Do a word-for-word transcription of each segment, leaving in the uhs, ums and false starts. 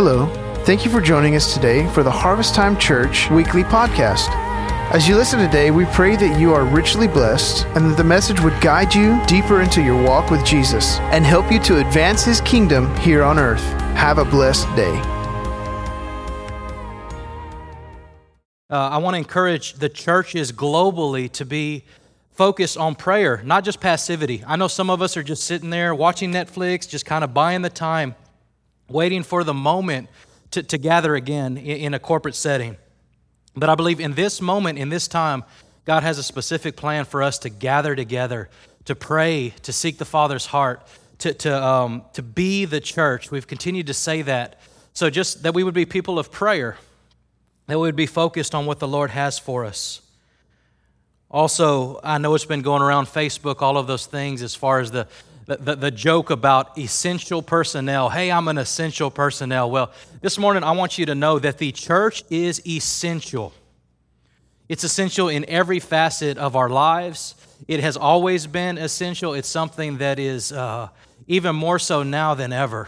Hello, thank you for joining us today for the Harvest Time Church weekly podcast. As you listen today, we pray that you are richly blessed and that the message would guide you deeper into your walk with Jesus and help you to advance His kingdom here on earth. Have a blessed day. Uh, I want to encourage the churches globally to be focused on prayer, not just passivity. I know some of us are just sitting there watching Netflix, just kind of buying the time, waiting for the moment to, to gather again in, in a corporate setting. But I believe in this moment, in this time, God has a specific plan for us to gather together, to pray, to seek the Father's heart, to, to, um, to be the church. We've continued to say that. So just that we would be people of prayer, that we would be focused on what the Lord has for us. Also, I know it's been going around Facebook, all of those things as far as the the, the joke about essential personnel. Hey, I'm an essential personnel. Well, this morning I want you to know that the church is essential. It's essential in every facet of our lives. It has always been essential. It's something that is uh, even more so now than ever.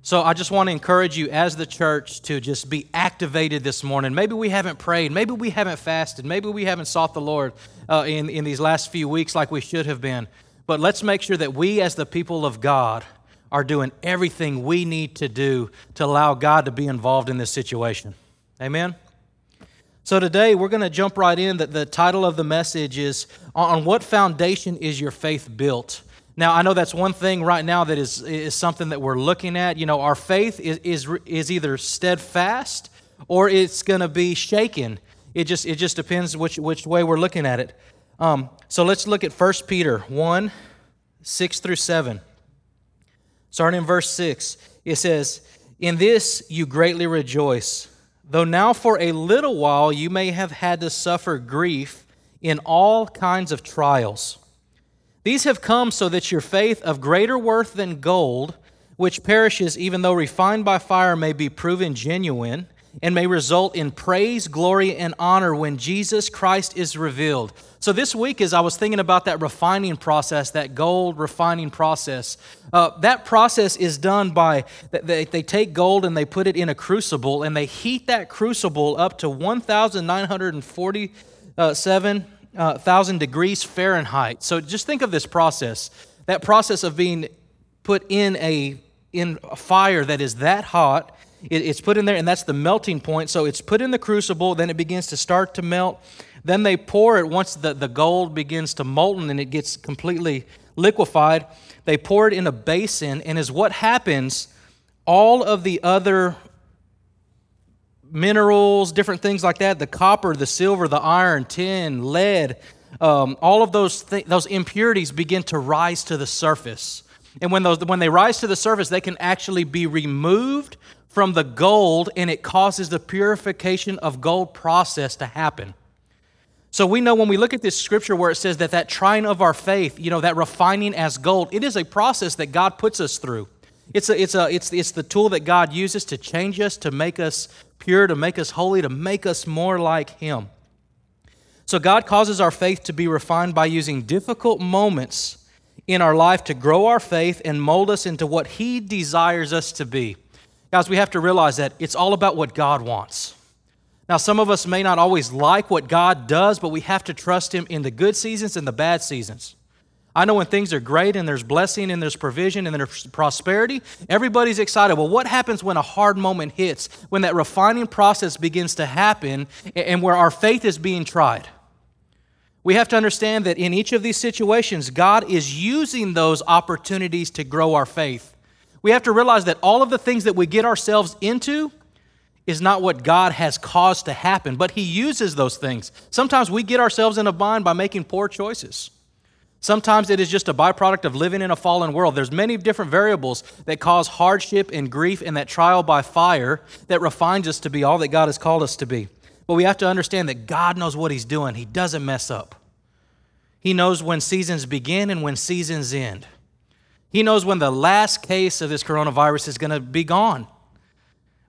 So I just want to encourage you as the church to just be activated this morning. Maybe we haven't prayed. Maybe we haven't fasted. Maybe we haven't sought the Lord uh, in, in these last few weeks like we should have been. But let's make sure that we as the people of God are doing everything we need to do to allow God to be involved in this situation. Amen? So today we're going to jump right in. That the title of the message is, On What Foundation Is Your Faith Built? Now, I know that's one thing right now that is is something that we're looking at. You know, our faith is is, is either steadfast or it's going to be shaken. It just it just depends which, which way we're looking at it. Um, so let's look at First Peter one, six through seven. Starting in verse six, it says, In this you greatly rejoice, though now for a little while you may have had to suffer grief in all kinds of trials. These have come so that your faith of greater worth than gold, which perishes even though refined by fire, may be proven genuine and may result in praise, glory, and honor when Jesus Christ is revealed. So this week, as I was thinking about that refining process, that gold refining process, uh, that process is done by, they, they take gold and they put it in a crucible and they heat that crucible up to one thousand nine hundred forty-seven Uh, thousand degrees Fahrenheit. So just think of this process, that process of being put in a in a fire that is that hot. It, it's put in there, and that's the melting point. So it's put in the crucible, then it begins to start to melt. Then they pour it once the, the gold begins to molten and it gets completely liquefied. They pour it in a basin, and is what happens, all of the other minerals, different things like that, the copper, the silver, the iron, tin, lead, um, all of those th- those impurities begin to rise to the surface. And when those when they rise to the surface, they can actually be removed from the gold, and it causes the purification of gold process to happen. So we know when we look at this scripture where it says that that trying of our faith, you know, that refining as gold, it is a process that God puts us through. It's a, it's a, it's it's the tool that God uses to change us, to make us pure, to make us holy, to make us more like Him. So God causes our faith to be refined by using difficult moments in our life to grow our faith and mold us into what He desires us to be. Guys, we have to realize that it's all about what God wants. Now, some of us may not always like what God does, but we have to trust Him in the good seasons and the bad seasons. I know when things are great and there's blessing and there's provision and there's prosperity, everybody's excited. Well, what happens when a hard moment hits, when that refining process begins to happen and where our faith is being tried? We have to understand that in each of these situations, God is using those opportunities to grow our faith. We have to realize that all of the things that we get ourselves into is not what God has caused to happen, but He uses those things. Sometimes we get ourselves in a bind by making poor choices. Sometimes it is just a byproduct of living in a fallen world. There's many different variables that cause hardship and grief and that trial by fire that refines us to be all that God has called us to be. But we have to understand that God knows what He's doing. He doesn't mess up. He knows when seasons begin and when seasons end. He knows when the last case of this coronavirus is going to be gone.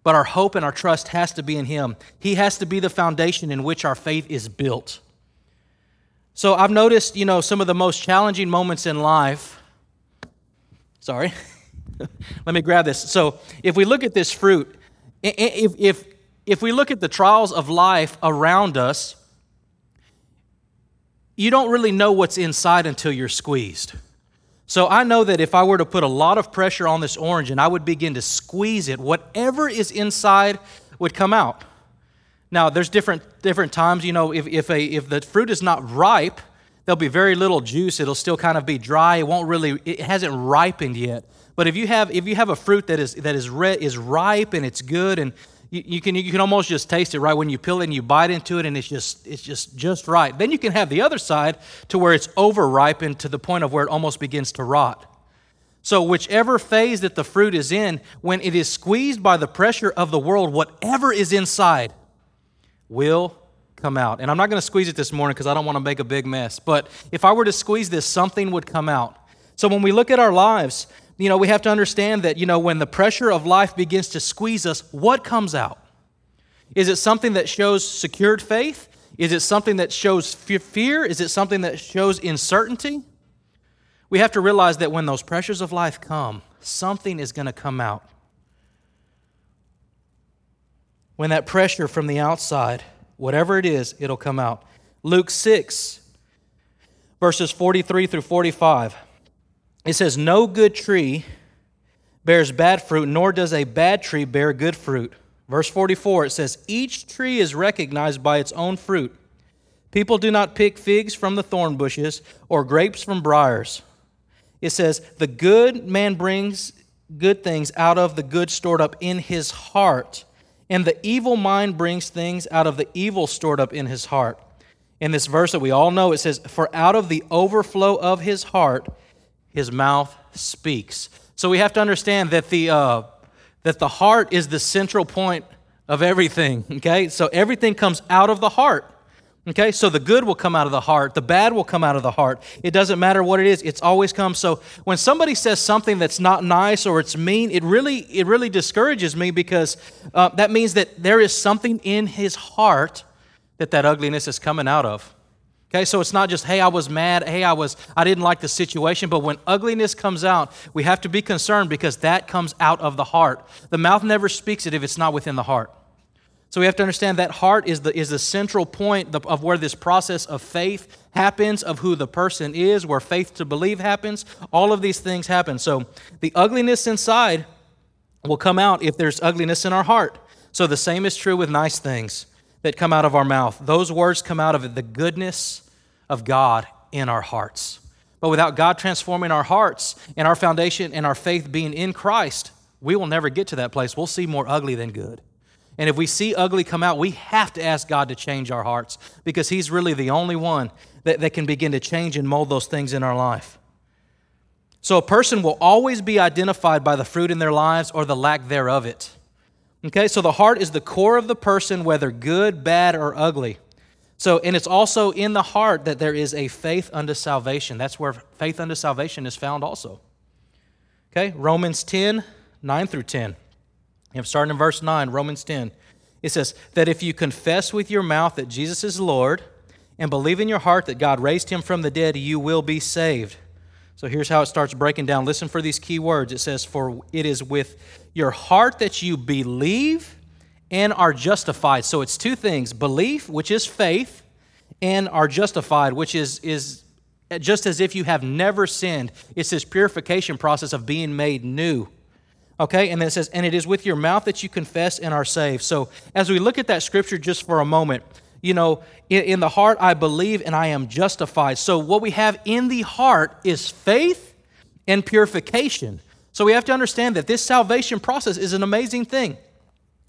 But our hope and our trust has to be in Him. He has to be the foundation in which our faith is built. So I've noticed, you know, some of the most challenging moments in life, sorry, Let me grab this. So if we look at this fruit, if, if, if we look at the trials of life around us, you don't really know what's inside until you're squeezed. So I know that if I were to put a lot of pressure on this orange and I would begin to squeeze it, whatever is inside would come out. Now, there's different different times, you know, if if a if the fruit is not ripe, there'll be very little juice. It'll still kind of be dry. It won't really, it hasn't ripened yet. But if you have if you have a fruit that is that is red, is ripe and it's good, and you, you can you can almost just taste it right when you peel it and you bite into it, and it's just it's just just right. Then you can have the other side to where it's overripened to the point of where it almost begins to rot. So whichever phase that the fruit is in, when it is squeezed by the pressure of the world, whatever is inside will come out. And I'm not going to squeeze it this morning because I don't want to make a big mess. But if I were to squeeze this, something would come out. So when we look at our lives, you know, we have to understand that, you know, when the pressure of life begins to squeeze us, what comes out? Is it something that shows secured faith? Is it something that shows fear? Is it something that shows uncertainty? We have to realize that when those pressures of life come, something is going to come out. When that pressure from the outside, whatever it is, it'll come out. Luke six, verses forty-three through forty-five. It says, "No good tree bears bad fruit, nor does a bad tree bear good fruit." Verse forty-four, it says, "Each tree is recognized by its own fruit. People do not pick figs from the thorn bushes or grapes from briars." It says, "The good man brings good things out of the good stored up in his heart, and the evil mind brings things out of the evil stored up in his heart." In this verse that we all know, it says, "For out of the overflow of his heart, his mouth speaks." So we have to understand that the uh, that the heart is the central point of everything, okay? So everything comes out of the heart. Okay, so the good will come out of the heart. The bad will come out of the heart. It doesn't matter what it is. It's always comes. So when somebody says something that's not nice or it's mean, it really it really discourages me because uh, that means that there is something in his heart that that ugliness is coming out of. Okay, so it's not just, hey, I was mad. Hey, I was I didn't like the situation. But when ugliness comes out, we have to be concerned because that comes out of the heart. The mouth never speaks it if it's not within the heart. So we have to understand that heart is the is the central point of where this process of faith happens, of who the person is, where faith to believe happens. All of these things happen. So the ugliness inside will come out if there's ugliness in our heart. So the same is true with nice things that come out of our mouth. Those words come out of the goodness of God in our hearts. But without God transforming our hearts and our foundation and our faith being in Christ, we will never get to that place. We'll see more ugly than good. And if we see ugly come out, we have to ask God to change our hearts because He's really the only one that, that can begin to change and mold those things in our life. So a person will always be identified by the fruit in their lives or the lack thereof it. Okay, so the heart is the core of the person, whether good, bad, or ugly. So, and it's also in the heart that there is a faith unto salvation. That's where faith unto salvation is found also. Okay, Romans ten, nine through ten. I'm starting in verse nine, Romans ten. It says that if you confess with your mouth that Jesus is Lord and believe in your heart that God raised him from the dead, you will be saved. So here's how it starts breaking down. Listen for these key words. It says, "For it is with your heart that you believe and are justified." So it's two things, belief, which is faith, and are justified, which is is just as if you have never sinned. It's this purification process of being made new. Okay, and then it says, "And it is with your mouth that you confess and are saved." So as we look at that scripture just for a moment, you know, in, in the heart I believe and I am justified. So what we have in the heart is faith and purification. So we have to understand that this salvation process is an amazing thing.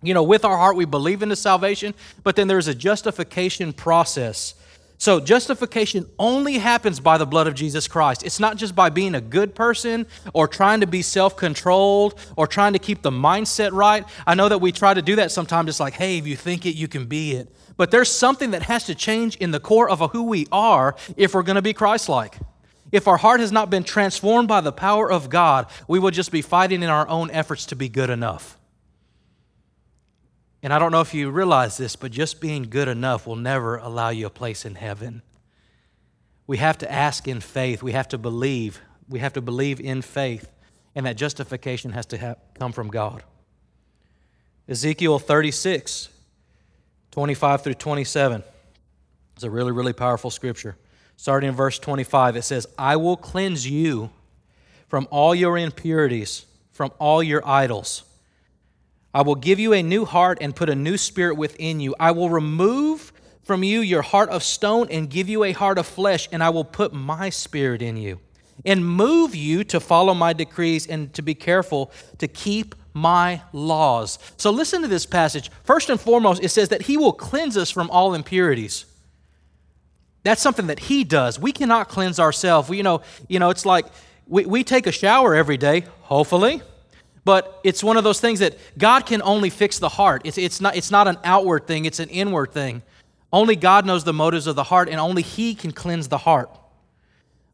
You know, with our heart we believe in the salvation, but then there's a justification process. So justification only happens by the blood of Jesus Christ. It's not just by being a good person or trying to be self-controlled or trying to keep the mindset right. I know that we try to do that sometimes. It's like, hey, if you think it, you can be it. But there's something that has to change in the core of who we are if we're going to be Christ-like. If our heart has not been transformed by the power of God, we will just be fighting in our own efforts to be good enough. And I don't know if you realize this, but just being good enough will never allow you a place in heaven. We have to ask in faith. We have to believe. We have to believe in faith. and that justification has to have come from God. Ezekiel thirty-six, twenty-five through twenty-seven. It's a really, really powerful scripture. Starting in verse twenty-five, it says, I will cleanse you from all your impurities, from all your idols. I will give you a new heart and put a new spirit within you. I will remove from you your heart of stone and give you a heart of flesh, and I will put my spirit in you and move you to follow my decrees and to be careful to keep my laws. So listen to this passage. First and foremost, it says that he will cleanse us from all impurities. That's something that he does. We cannot cleanse ourselves. We, you know, you know, it's like we, we take a shower every day, hopefully, but it's one of those things that God can only fix the heart. It's, it's not, it's not an outward thing. It's an inward thing. Only God knows the motives of the heart, and only he can cleanse the heart.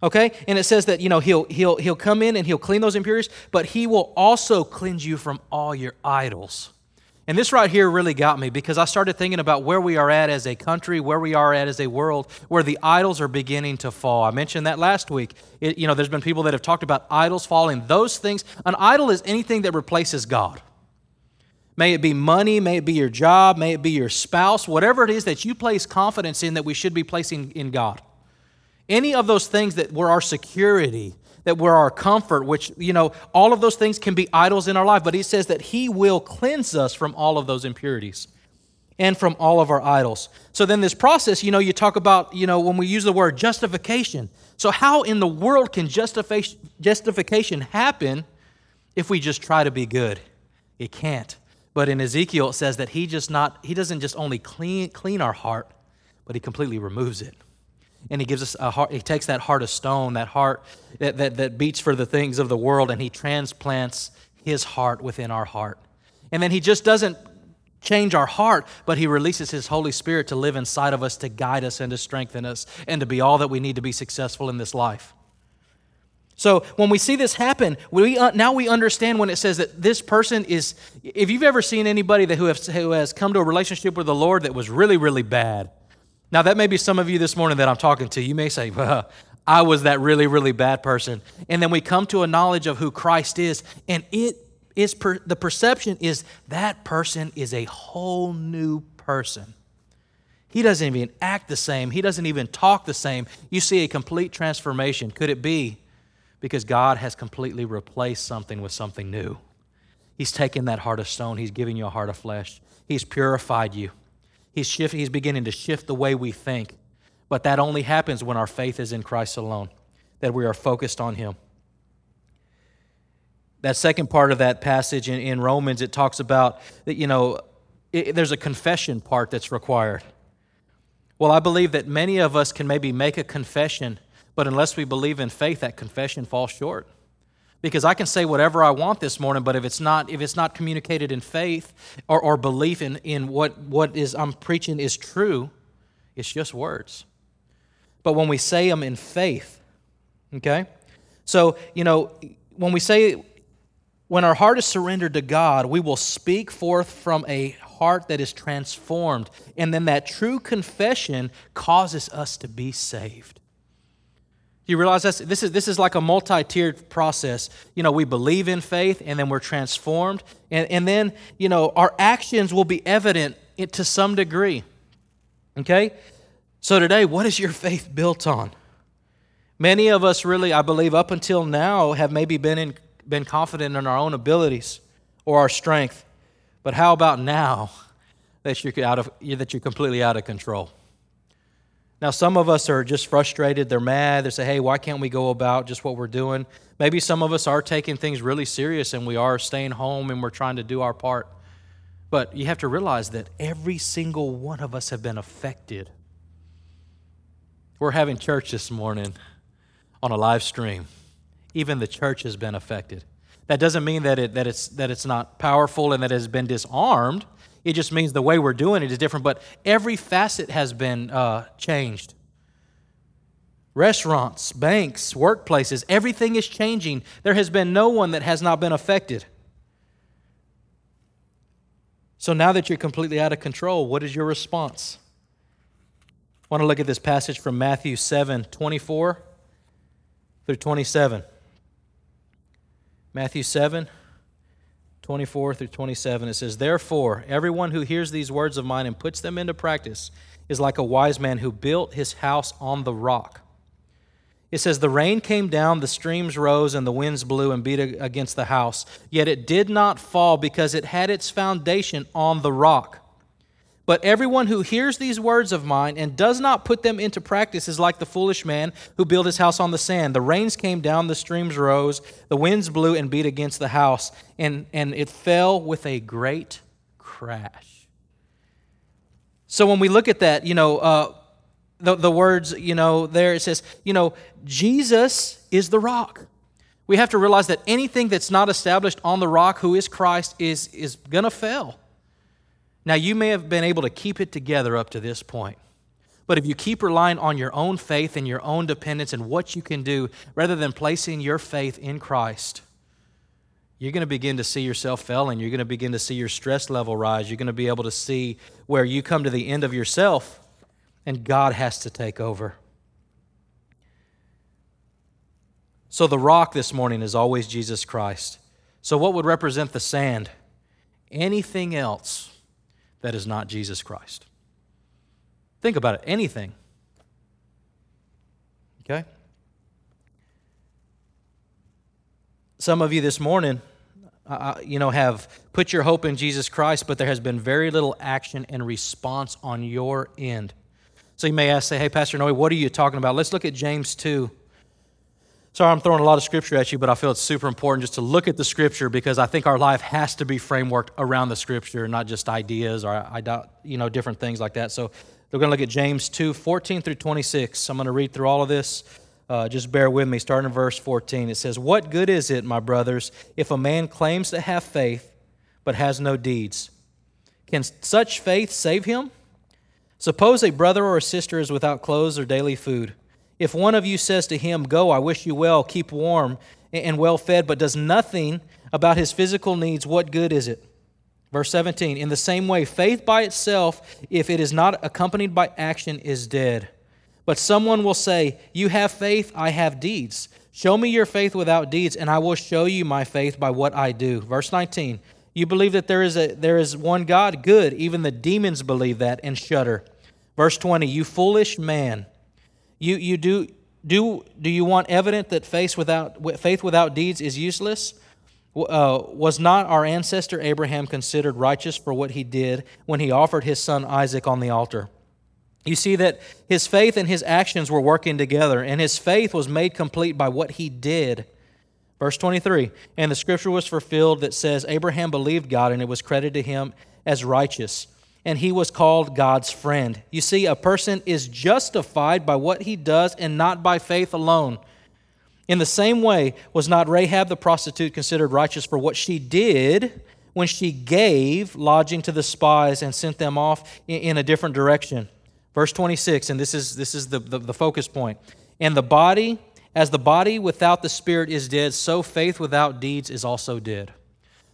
Okay? And it says that, you know, he'll he'll he'll come in and he'll clean those impurities, but he will also cleanse you from all your idols. And this right here really got me, because I started thinking about where we are at as a country, where we are at as a world, where the idols are beginning to fall. I mentioned that last week. It, you know, there's been people that have talked about idols falling. Those things, an idol is anything that replaces God. May it be money, may it be your job, may it be your spouse, whatever it is that you place confidence in that we should be placing in God. Any of those things that were our security, that were our comfort, which, you know, all of those things can be idols in our life, but he says that he will cleanse us from all of those impurities and from all of our idols. So then this process, you know, you talk about, you know, when we use the word justification. So how in the world can justification justification happen if we just try to be good? It can't. But in Ezekiel, it says that he just not he doesn't just only clean clean our heart, but he completely removes it. And he gives us a heart, he takes that heart of stone, that heart that, that, that beats for the things of the world, and he transplants his heart within our heart. And then he just doesn't change our heart, but he releases his Holy Spirit to live inside of us, to guide us and to strengthen us, and to be all that we need to be successful in this life. So when we see this happen, we uh, now we understand when it says that this person is, if you've ever seen anybody that who, have, who has come to a relationship with the Lord that was really, really bad. Now, that may be some of you this morning that I'm talking to. You may say, well, I was that really, really bad person. And then we come to a knowledge of who Christ is, and it is per, the perception is that person is a whole new person. He doesn't even act the same. He doesn't even talk the same. You see a complete transformation. Could it be because God has completely replaced something with something new? He's taken that heart of stone. He's given you a heart of flesh. He's purified you. He's shift, He's beginning to shift the way we think, but that only happens when our faith is in Christ alone, that we are focused on Him. That second part of that passage in, in Romans, it talks about that, you know, it, there's a confession part that's required. Well, I believe that many of us can maybe make a confession, but unless we believe in faith, that confession falls short. Because I can say whatever I want this morning, but if it's not if it's not communicated in faith or, or belief in, in what, what is I'm preaching is true, it's just words. But when we say them in faith, okay? So, you know, when we say, when our heart is surrendered to God, we will speak forth from a heart that is transformed. And then that true confession causes us to be saved. You realize that's, this is this is like a multi-tiered process. You know, we believe in faith, and then we're transformed, and, and then, you know, our actions will be evident to some degree, okay? So today, what is your faith built on? Many of us really, I believe, up until now, have maybe been in, been confident in our own abilities or our strength, but how about now that you're out of that you're completely out of control? Now, some of us are just frustrated. They're mad. They say, hey, why can't we go about just what we're doing? Maybe some of us are taking things really serious, and we are staying home, and we're trying to do our part. But you have to realize that every single one of us have been affected. We're having church this morning on a live stream. Even the church has been affected. That doesn't mean that it that it's that it's not powerful and that it has been disarmed. It just means the way we're doing it is different, but every facet has been uh, changed. Restaurants, banks, workplaces, everything is changing. There has been no one that has not been affected. So now that you're completely out of control, what is your response? I want to look at this passage from Matthew seven, twenty-four through twenty-seven. Matthew seven, twenty-four through twenty-seven, it says, "Therefore, everyone who hears these words of mine and puts them into practice is like a wise man who built his house on the rock." It says, "The rain came down, the streams rose, and the winds blew and beat against the house. Yet it did not fall because it had its foundation on the rock. But everyone who hears these words of mine and does not put them into practice is like the foolish man who built his house on the sand. The rains came down, the streams rose, the winds blew and beat against the house, and, and it fell with a great crash." So when we look at that, you know, uh, the, the words, you know, there it says, you know, Jesus is the rock. We have to realize that anything that's not established on the rock, who is Christ, is, is going to fail. Now, you may have been able to keep it together up to this point, but if you keep relying on your own faith and your own dependence and what you can do, rather than placing your faith in Christ, you're going to begin to see yourself failing. You're going to begin to see your stress level rise. You're going to be able to see where you come to the end of yourself, and God has to take over. So the rock this morning is always Jesus Christ. So what would represent the sand? Anything else that is not Jesus Christ. Think about it, anything. Okay? Some of you this morning, uh, you know, have put your hope in Jesus Christ, but there has been very little action and response on your end. So you may ask, say, "Hey, Pastor Noe, what are you talking about?" Let's look at James two. Sorry, I'm throwing a lot of scripture at you, but I feel it's super important just to look at the scripture, because I think our life has to be frameworked around the scripture, not just ideas or you know different things like that. So we're going to look at James two, fourteen through twenty-six. I'm going to read through all of this. Uh, just bear with me, starting in verse fourteen. It says, "What good is it, my brothers, if a man claims to have faith but has no deeds? Can such faith save him? Suppose a brother or a sister is without clothes or daily food. If one of you says to him, 'Go, I wish you well, keep warm and well fed,' but does nothing about his physical needs, what good is it?" Verse seventeen, "In the same way, faith by itself, if it is not accompanied by action, is dead. But someone will say, 'You have faith, I have deeds. Show me your faith without deeds, and I will show you my faith by what I do.'" Verse nineteen, "You believe that there is a there is one God? Good, even the demons believe that and shudder." Verse twenty, "You foolish man, You you do do do you want evident that faith without faith without deeds is useless? Uh, was not our ancestor Abraham considered righteous for what he did when he offered his son Isaac on the altar? You see that his faith and his actions were working together, and his faith was made complete by what he did." Verse twenty-three, "And the scripture was fulfilled that says, 'Abraham believed God, and it was credited to him as righteous.' And he was called God's friend." You see, a person is justified by what he does and not by faith alone. "In the same way, was not Rahab the prostitute considered righteous for what she did when she gave lodging to the spies and sent them off in a different direction?" Verse twenty-six, and this is this is the, the, the focus point. "And the body, as the body without the spirit is dead, so faith without deeds is also dead."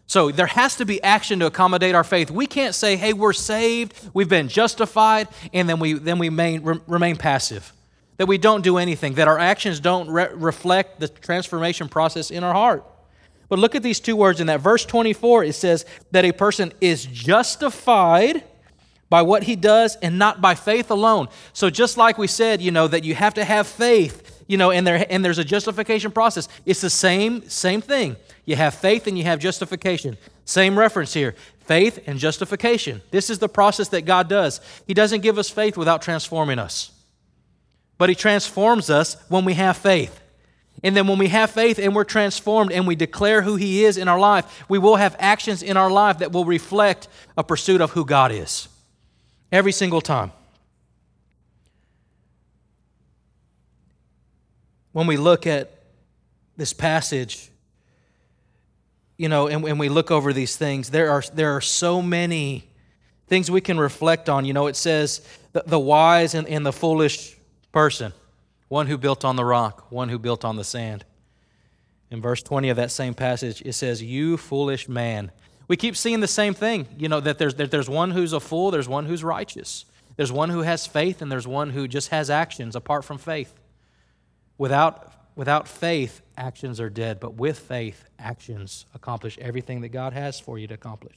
So there has to be action to accommodate our faith. We can't say, "Hey, we're saved, we've been justified," and then we then we remain, re, remain passive, that we don't do anything, that our actions don't re- reflect the transformation process in our heart. But look at these two words in that. Verse twenty-four, it says that a person is justified by what he does and not by faith alone. So just like we said, you know, that you have to have faith, you know, and there and there's a justification process. It's the same same thing. You have faith and you have justification. Same reference here, faith and justification. This is the process that God does. He doesn't give us faith without transforming us, but He transforms us when we have faith. And then when we have faith and we're transformed and we declare who He is in our life, we will have actions in our life that will reflect a pursuit of who God is every single time. When we look at this passage, you know, and, and we look over these things, there are there are so many things we can reflect on. You know, it says the, the wise and, and the foolish person, one who built on the rock, one who built on the sand. In verse twenty of that same passage, it says, "You foolish man." We keep seeing the same thing, you know, that there's, that there's one who's a fool, there's one who's righteous. There's one who has faith, and there's one who just has actions apart from faith, without Without faith, actions are dead, but with faith, actions accomplish everything that God has for you to accomplish.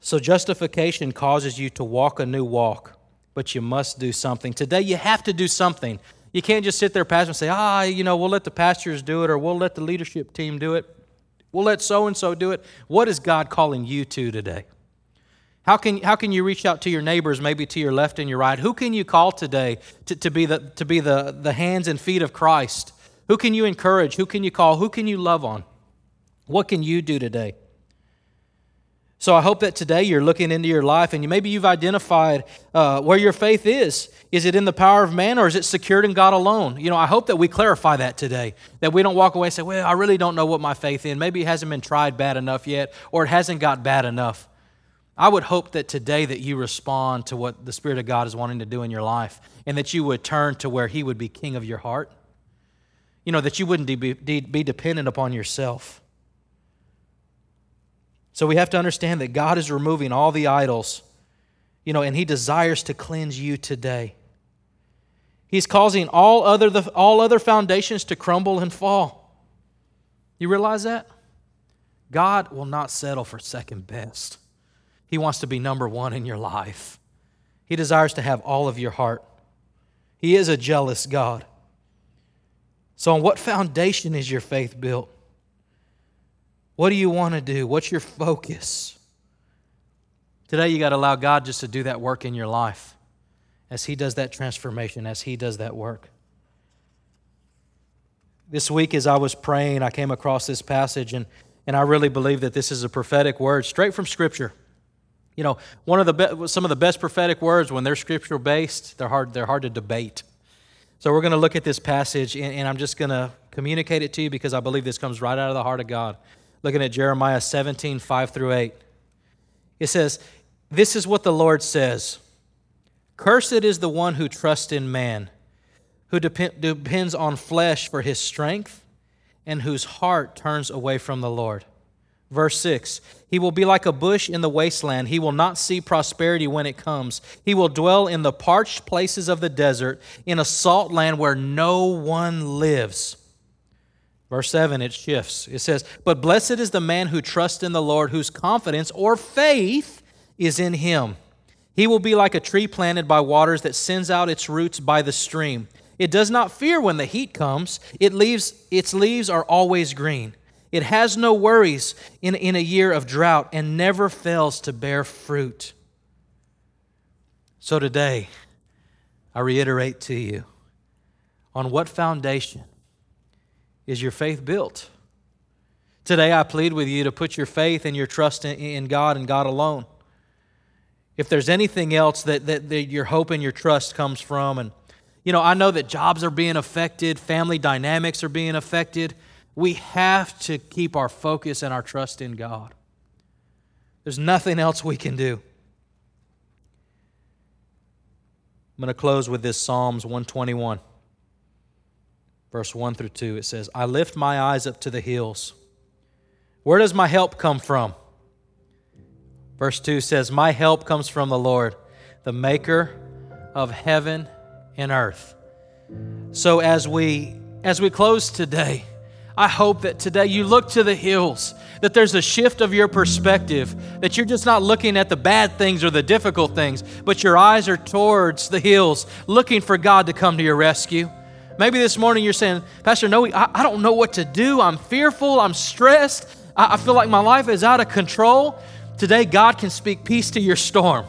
So justification causes you to walk a new walk, but you must do something. Today you have to do something. You can't just sit there, pastor, and say, ah, you know, we'll let the pastors do it, or we'll let the leadership team do it. We'll let so-and-so do it. What is God calling you to today? How can, how can you reach out to your neighbors, maybe to your left and your right? Who can you call today to, to be, the, to be the, the hands and feet of Christ? Who can you encourage? Who can you call? Who can you love on? What can you do today? So I hope that today you're looking into your life and you, maybe you've identified uh, where your faith is. Is it in the power of man, or is it secured in God alone? You know, I hope that we clarify that today, that we don't walk away and say, well, I really don't know what my faith is. Maybe it hasn't been tried bad enough yet, or it hasn't got bad enough. I would hope that today that you respond to what the Spirit of God is wanting to do in your life, and that you would turn to where He would be king of your heart. You know, that you wouldn't be, be, be dependent upon yourself. So we have to understand that God is removing all the idols, you know, and He desires to cleanse you today. He's causing all other the, all other foundations to crumble and fall. You realize that? God will not settle for second best. He wants to be number one in your life. He desires to have all of your heart. He is a jealous God. So on what foundation is your faith built? What do you want to do? What's your focus? Today you got to allow God just to do that work in your life as He does that transformation, as He does that work. This week as I was praying, I came across this passage, and, and I really believe that this is a prophetic word straight from Scripture. You know, one of the be- some of the best prophetic words, when they're scriptural based, they're hard, they're hard to debate. So we're going to look at this passage, and, and I'm just going to communicate it to you because I believe this comes right out of the heart of God. Looking at Jeremiah seventeen, five through eight. It says, this is what the Lord says. Cursed is the one who trusts in man, who dep- depends on flesh for his strength, and whose heart turns away from the Lord. Verse six, he will be like a bush in the wasteland. He will not see prosperity when it comes. He will dwell in the parched places of the desert, in a salt land where no one lives. Verse seven, it shifts. It says, but blessed is the man who trusts in the Lord, whose confidence or faith is in Him. He will be like a tree planted by waters that sends out its roots by the stream. It does not fear when the heat comes. It leaves, its leaves are always green. It has no worries in, in a year of drought, and never fails to bear fruit. So today, I reiterate to you, on what foundation is your faith built? Today I plead with you to put your faith and your trust in, in God and God alone. If there's anything else that, that, that your hope and your trust comes from, and you know, I know that jobs are being affected, family dynamics are being affected. We have to keep our focus and our trust in God. There's nothing else we can do. I'm going to close with this Psalms one twenty-one. Verse one through two, it says, I lift my eyes up to the hills. Where does my help come from? Verse two says, my help comes from the Lord, the maker of heaven and earth. So as we, as we close today, I hope that today you look to the hills, that there's a shift of your perspective, that you're just not looking at the bad things or the difficult things, but your eyes are towards the hills, looking for God to come to your rescue. Maybe this morning you're saying, Pastor Noe, I, I don't know what to do. I'm fearful. I'm stressed. I, I feel like my life is out of control. Today, God can speak peace to your storm.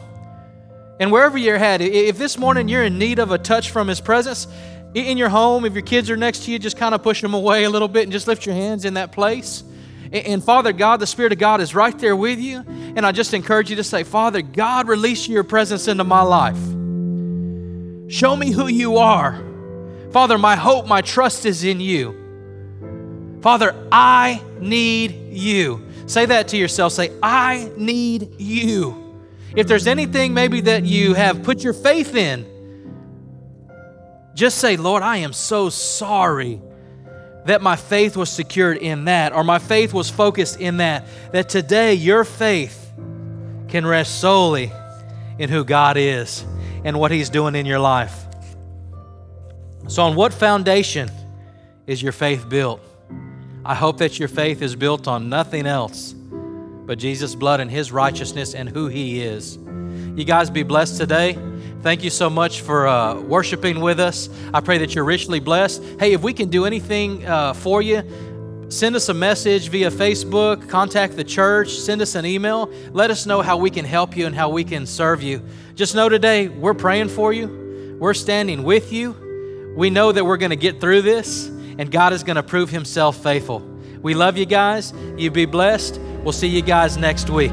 And wherever you're at, if this morning you're in need of a touch from His presence, in your home, if your kids are next to you, just kind of push them away a little bit and just lift your hands in that place. And, and Father God, the Spirit of God is right there with you. And I just encourage you to say, Father God, release your presence into my life. Show me who you are. Father, my hope, my trust is in you. Father, I need you. Say that to yourself. Say, I need you. If there's anything maybe that you have put your faith in, just say, Lord, I am so sorry that my faith was secured in that, or my faith was focused in that, that today your faith can rest solely in who God is and what He's doing in your life. So on what foundation is your faith built? I hope that your faith is built on nothing else but Jesus' blood and His righteousness and who He is. You guys be blessed today. Thank you so much for uh, worshiping with us. I pray that you're richly blessed. Hey, if we can do anything uh, for you, send us a message via Facebook, contact the church, send us an email. Let us know how we can help you and how we can serve you. Just know today, we're praying for you. We're standing with you. We know that we're going to get through this, and God is going to prove Himself faithful. We love you guys. You be blessed. We'll see you guys next week.